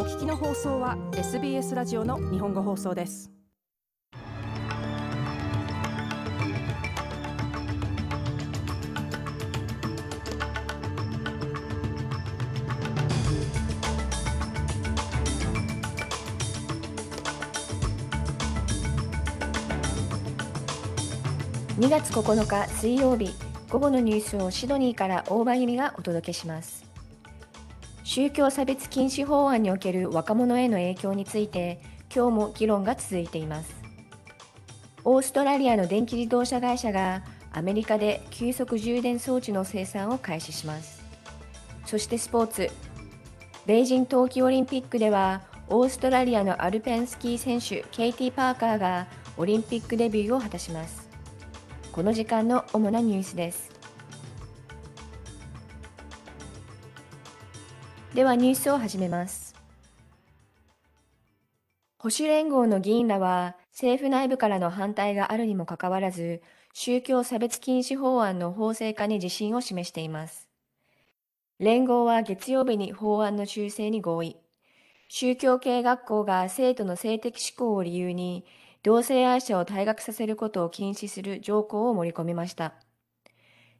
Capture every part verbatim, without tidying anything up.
お聞きの放送は エスビーエス ラジオの日本語放送です。にがつここのか水曜日、午後のニュースをシドニーから大場由美がお届けします。宗教差別禁止法案における若者への影響について、今日も議論が続いています。オーストラリアの電気自動車会社がアメリカで急速充電装置の生産を開始します。そしてスポーツ、ベイジン冬季オリンピックではオーストラリアのアルペンスキー選手ケイティ・パーカーがオリンピックデビューを果たします。この時間の主なニュースです。ではニュースを始めます。保守連合の議員らは、政府内部からの反対があるにもかかわらず、宗教差別禁止法案の法制化に自信を示しています。連合は月曜日に法案の修正に合意。宗教系学校が生徒の性的指向を理由に、同性愛者を退学させることを禁止する条項を盛り込みました。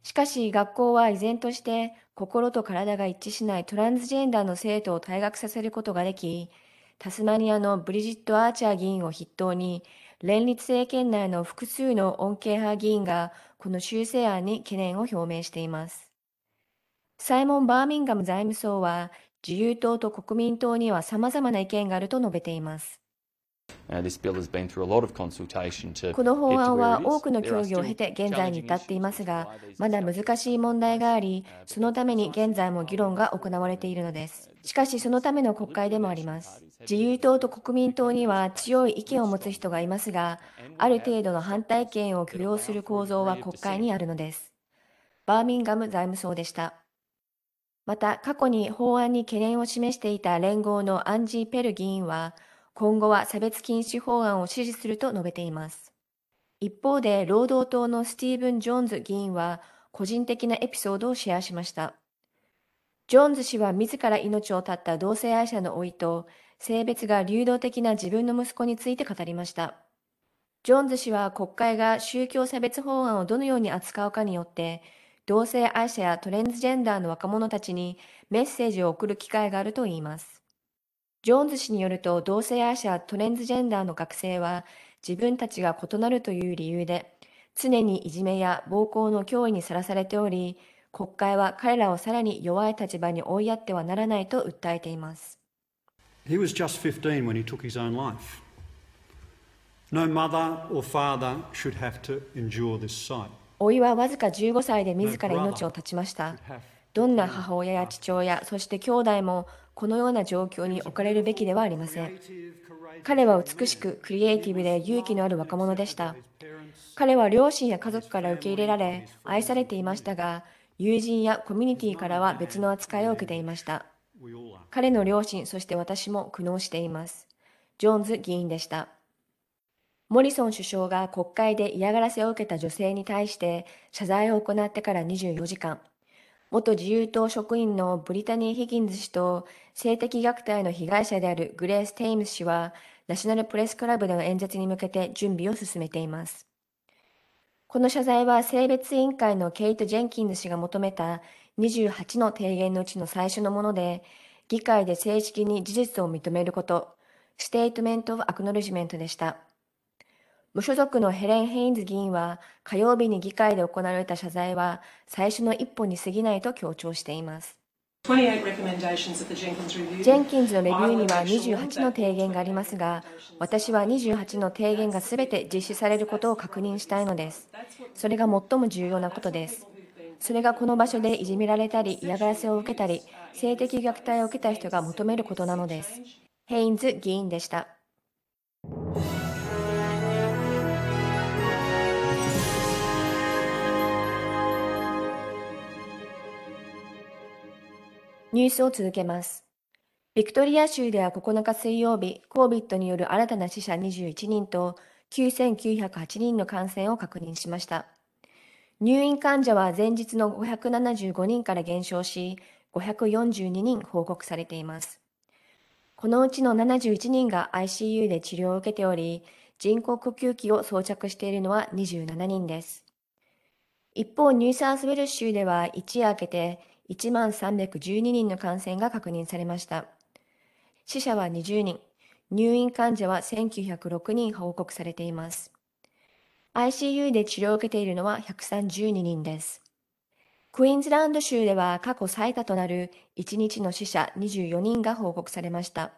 しかし学校は依然として心と体が一致しないトランスジェンダーの生徒を退学させることができ、タスマニアのブリジット・アーチャー議員を筆頭に、連立政権内の複数の穏健派議員がこの修正案に懸念を表明しています。サイモン・バーミンガム財務相は、自由党と国民党には様々な意見があると述べています。この法案は多くの協議を経て現在に至っていますが、まだ難しい問題があり、そのために現在も議論が行われているのです。しかしそのための国会でもあります。自由党と国民党には強い意見を持つ人がいますが、ある程度の反対意見を許容する構造は国会にあるのです。バーミンガム財務相でした。また過去に法案に懸念を示していた連合のアンジー・ペル議員は、今後は差別禁止法案を支持すると述べています。一方で、労働党のスティーブン・ジョーンズ議員は、個人的なエピソードをシェアしました。ジョーンズ氏は自ら命を絶った同性愛者の老いと、性別が流動的な自分の息子について語りました。ジョーンズ氏は国会が宗教差別法案をどのように扱うかによって、同性愛者やトランスジェンダーの若者たちにメッセージを送る機会があるといいます。ジョーンズ氏によると、同性愛者やトランスジェンダーの学生は、自分たちが異なるという理由で、常にいじめや暴行の脅威にさらされており、国会は彼らをさらに弱い立場に追いやってはならないと訴えています。He was just fifteen when he took his own life. No mother or father should have to endure this sight. 老いはわずかじゅうごさいで自ら命を絶ちました。どんな母親や父親、そして兄弟もこのような状況に置かれるべきではありません。彼は美しくクリエイティブで勇気のある若者でした。彼は両親や家族から受け入れられ、愛されていましたが、友人やコミュニティからは別の扱いを受けていました。彼の両親、そして私も苦悩しています。ジョーンズ議員でした。モリソン首相が国会で嫌がらせを受けた女性に対して謝罪を行ってからにじゅうよじかん。元自由党職員のブリタニー・ヒギンズ氏と性的虐待の被害者であるグレース・テイムス氏は、ナショナルプレスクラブでの演説に向けて準備を進めています。この謝罪は性別委員会のケイト・ジェンキンズ氏が求めたにじゅうはちの提言のうちの最初のもので、議会で正式に事実を認めること、ステートメント・オブ・アクノレジメントでした。無所属のヘレン・ヘインズ議員は、火曜日に議会で行われた謝罪は、最初の一歩に過ぎないと強調しています。ジェンキンズのレビューにはにじゅうはちの提言がありますが、私はにじゅうはちの提言がすべて実施されることを確認したいのです。それが最も重要なことです。それがこの場所でいじめられたり、嫌がらせを受けたり、性的虐待を受けた人が求めることなのです。ヘインズ議員でした。ニュースを続けます。ビクトリア州ではここのか水曜日、COVIDによる新たな死者にじゅういちにんときゅうせんきゅうひゃくはちにんの感染を確認しました。入院患者は前日のごひゃくななじゅうごにんから減少し、ごひゃくよんじゅうににん報告されています。このうちのななじゅういちにんが アイシーユー で治療を受けており、人工呼吸器を装着しているのはにじゅうななにんです。一方、ニューサウスウェールズ州では一夜明けていちまんさんびゃくじゅうににんの感染が確認されました。死者はにじゅうにん、入院患者はせんきゅうひゃくろくにん報告されています。アイシーユー で治療を受けているのはひゃくさんじゅうににんです。クイーンズランド州では過去最多となるいちにちの死者にじゅうよにんが報告されました。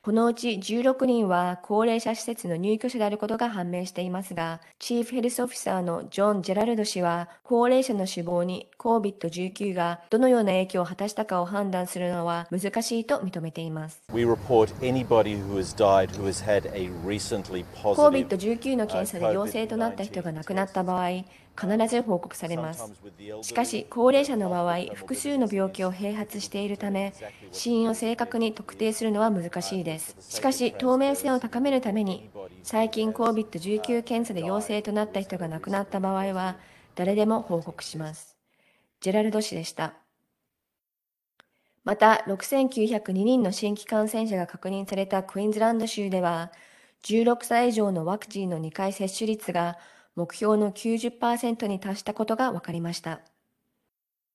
このうちじゅうろくにんは高齢者施設の入居者であることが判明していますが、チーフヘルスオフィサーのジョン・ジェラルド氏は、高齢者の死亡に コービッドじゅうきゅう がどのような影響を果たしたかを判断するのは難しいと認めています。コービッドじゅうきゅう の検査で陽性となった人が亡くなった場合、必ず報告されます。しかし、高齢者の場合、複数の病気を併発しているため、死因を正確に特定するのは難しいです。しかし、透明性を高めるために、最近 コービッドじゅうきゅう 検査で陽性となった人が亡くなった場合は、誰でも報告します。ジェラルド氏でした。また、ろくせんきゅうひゃくににんの新規感染者が確認されたクイーンズランド州では、じゅうろくさい以上のワクチンのにかい接種率が、目標の きゅうじゅっパーセント に達したことが分かりました。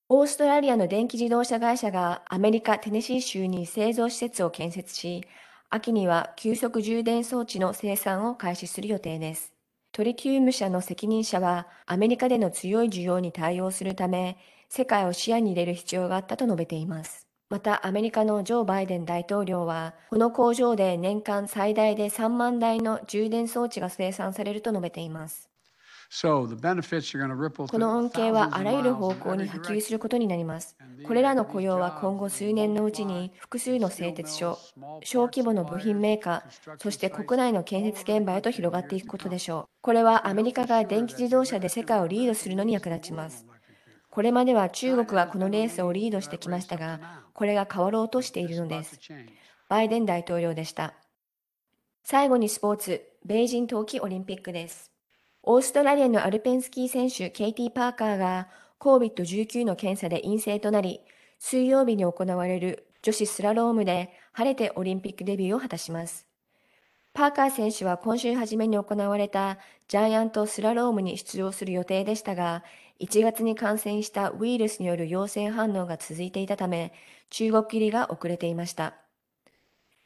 オーストラリアの電気自動車会社がアメリカ・テネシー州に製造施設を建設し、秋には急速充電装置の生産を開始する予定です。トリキウム社の責任者は、アメリカでの強い需要に対応するため、世界を視野に入れる必要があったと述べています。また、アメリカのジョー・バイデン大統領は、この工場で年間最大でさんまんだいの充電装置が生産されると述べています。この恩恵はあらゆる方向に波及することになります。これらの雇用は今後数年のうちに複数の製鉄所、小規模の部品メーカー、そして国内の建設現場へと広がっていくことでしょう。これはアメリカが電気自動車で世界をリードするのに役立ちます。これまでは中国がこのレースをリードしてきましたが、これが変わろうとしているのです。バイデン大統領でした。最後にスポーツ、ベイジン冬季オリンピックです。オーストラリアのアルペンスキー選手ケイティ・パーカーが コービッドじゅうきゅう の検査で陰性となり、水曜日に行われる女子スラロームで晴れてオリンピックデビューを果たします。パーカー選手は今週初めに行われたジャイアントスラロームに出場する予定でしたが、いちがつに感染したウイルスによる陽性反応が続いていたため、中国入りが遅れていました。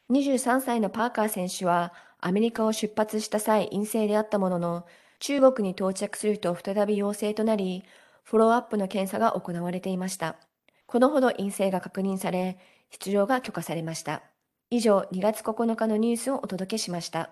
にじゅうさんさいのパーカー選手はアメリカを出発した際陰性であったものの、中国に到着すると再び陽性となり、フォローアップの検査が行われていました。このほど陰性が確認され、出場が許可されました。以上、にがつここのかのニュースをお届けしました。